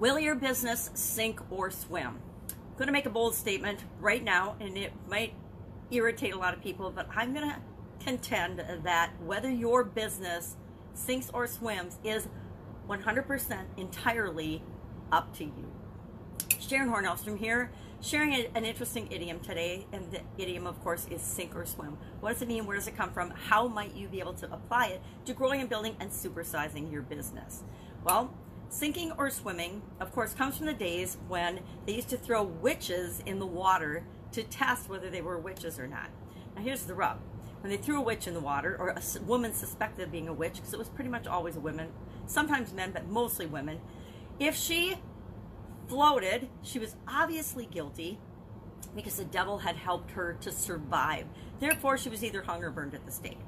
Will your business sink or swim? I'm going to make a bold statement right now, and it might irritate a lot of people, but I'm going to contend that whether your business sinks or swims is 100% entirely up to you. Sharon Hornelstrom here, sharing an interesting idiom today, and the idiom, of course, is sink or swim. What does it mean? Where does it come from? How might you be able to apply it to growing and building and supersizing your business? Well, sinking or swimming, of course, comes from the days when they used to throw witches in the water to test whether they were witches or not. Now, here's the rub. When they threw a witch in the water, or a woman suspected of being a witch, because it was pretty much always women, sometimes men, but mostly women, if she floated, she was obviously guilty because the devil had helped her to survive. Therefore, she was either hung or burned at the stake.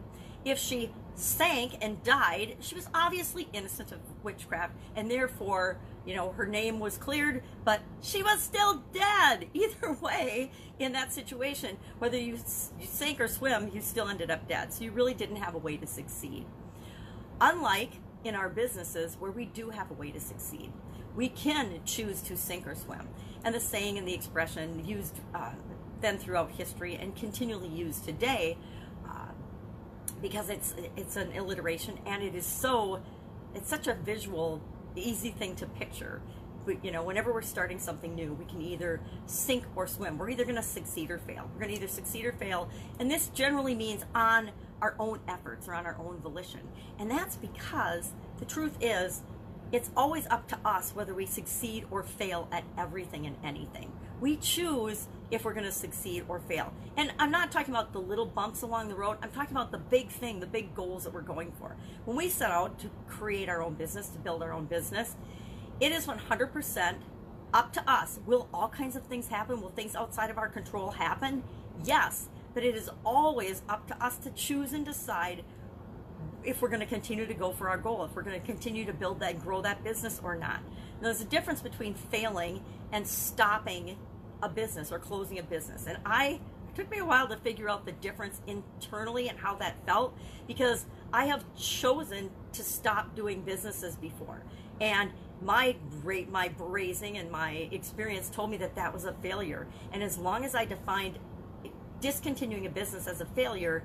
If she sank and died, she was obviously innocent of witchcraft, and therefore, you know, her name was cleared, but she was still dead. Either way, in that situation, whether you sank or swim, you still ended up dead. So you really didn't have a way to succeed. Unlike in our businesses, where we do have a way to succeed, we can choose to sink or swim. And the saying and the expression used then throughout history and continually used today, because it's an alliteration, and it's such a visual, easy thing to picture. But, you know, whenever we're starting something new, we can either sink or swim. We're either going to succeed or fail. We're going to either succeed or fail, and this generally means on our own efforts or on our own volition. And that's because the truth is, it's always up to us whether we succeed or fail at everything and anything. We choose if we're going to succeed or fail. And I'm not talking about the little bumps along the road. I'm talking about the big thing, the big goals that we're going for. When we set out to create our own business, to build our own business, it is 100% up to us. Will all kinds of things happen? Will things outside of our control happen? Yes, but it is always up to us to choose and decide if we're going to continue to go for our goal, if we're going to continue to build that, grow that business or not. Now, there's a difference between failing and stopping a business or closing a business. And it took me a while to figure out the difference internally and how that felt, because I have chosen to stop doing businesses before. And my brazing and my experience told me that that was a failure. And as long as I defined discontinuing a business as a failure,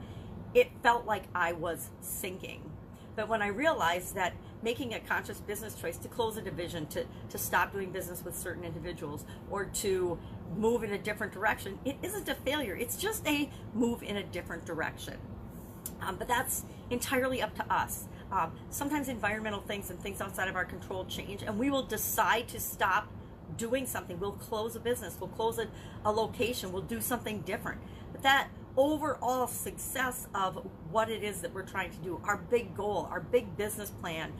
it felt like I was sinking. But when I realized that making a conscious business choice to close a division, to stop doing business with certain individuals, or to move in a different direction, it isn't a failure. It's just a move in a different direction. But that's entirely up to us. Sometimes environmental things and things outside of our control change, and we will decide to stop doing something. We'll close a business. We'll close a location. We'll do something different. But that overall success of what it is that we're trying to do, our big goal, our big business plan,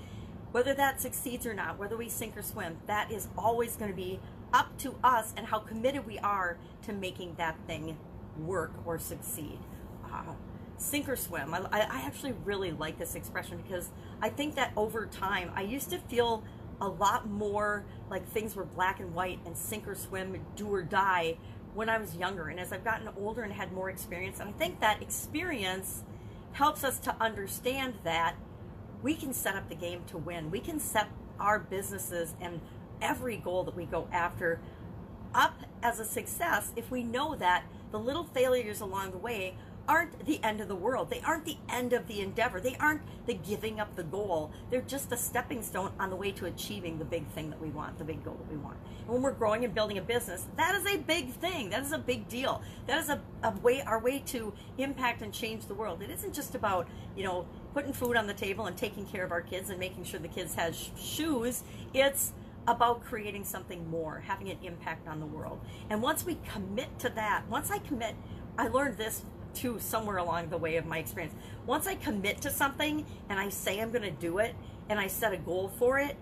whether that succeeds or not, whether we sink or swim, that is always going to be up to us and how committed we are to making that thing work or succeed. Sink or swim. I actually really like this expression, because I think that over time, I used to feel a lot more like things were black and white and sink or swim, do or die, when I was younger. And as I've gotten older and had more experience, and I think that experience helps us to understand that we can set up the game to win. We can set our businesses and every goal that we go after up as a success if we know that the little failures along the way aren't the end of the world. They aren't the end of the endeavor. They aren't the giving up the goal. They're just a stepping stone on the way to achieving the big thing that we want, the big goal that we want. And when we're growing and building a business, that is a big thing. That is a big deal. That is our way to impact and change the world. It isn't just about, you know, putting food on the table and taking care of our kids and making sure the kids have shoes. It's about creating something more, having an impact on the world. And once we commit to that, once I commit, I learned this too, somewhere along the way of my experience. Once I commit to something and I say I'm going to do it and I set a goal for it,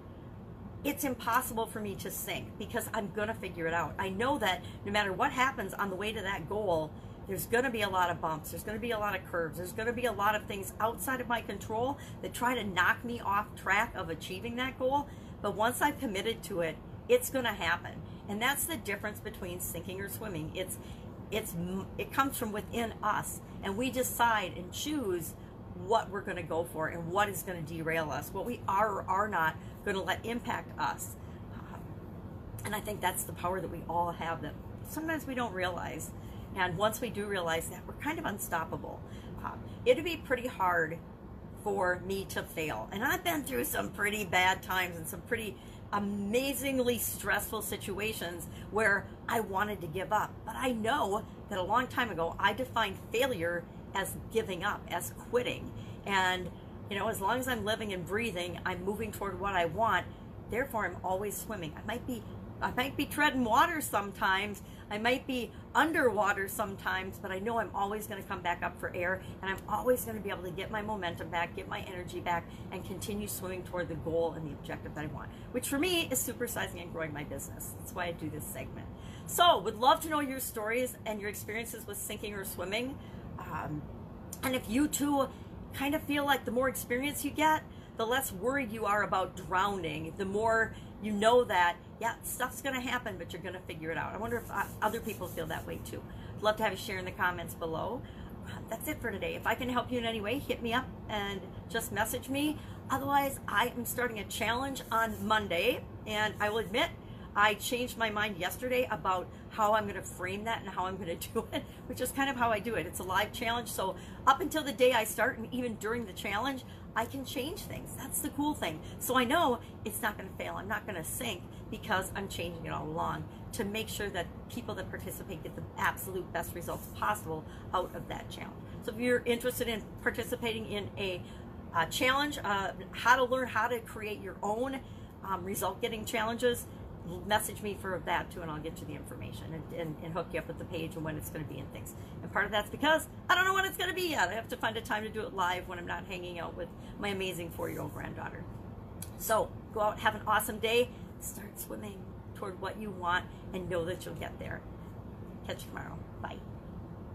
it's impossible for me to sink, because I'm going to figure it out. I know that no matter what happens on the way to that goal, there's going to be a lot of bumps. There's going to be a lot of curves. There's going to be a lot of things outside of my control that try to knock me off track of achieving that goal. But once I've committed to it, it's going to happen. And that's the difference between sinking or swimming. It comes from within us, and we decide and choose what we're going to go for and what is going to derail us, what we are or are not going to let impact us. And I think that's the power that we all have that sometimes we don't realize. And once we do realize that, we're kind of unstoppable. It'd be pretty hard for me to fail. And I've been through some pretty bad times and some pretty amazingly stressful situations where I wanted to give up. But I know that a long time ago, I defined failure as giving up, as quitting. And, you know, as long as I'm living and breathing, I'm moving toward what I want. Therefore, I'm always swimming. I might be treading water sometimes. I might be underwater sometimes, but I know I'm always going to come back up for air, and I'm always going to be able to get my momentum back, get my energy back, and continue swimming toward the goal and the objective that I want, which for me is supersizing and growing my business. That's why I do this segment. So would love to know your stories and your experiences with sinking or swimming. And if you too kind of feel like the more experience you get, the less worried you are about drowning, the more you know that, yeah, stuff's going to happen, but you're going to figure it out. I wonder if other people feel that way too. I'd love to have you share in the comments below. That's it for today. If I can help you in any way, hit me up and just message me. Otherwise, I am starting a challenge on Monday, and I will admit, I changed my mind yesterday about how I'm going to frame that and how I'm going to do it, which is kind of how I do it. It's a live challenge, so up until the day I start and even during the challenge, I can change things. That's the cool thing. So I know it's not going to fail. I'm not going to sink because I'm changing it all along to make sure that people that participate get the absolute best results possible out of that challenge. So if you're interested in participating in a challenge, how to learn how to create your own result-getting challenges, message me for that too, and I'll get you the information and hook you up with the page and when it's going to be and things. And part of that's because I don't know when it's going to be yet. I have to find a time to do it live when I'm not hanging out with my amazing 4-year-old granddaughter. So go out, have an awesome day, start swimming toward what you want, and know that you'll get there. Catch you tomorrow. Bye.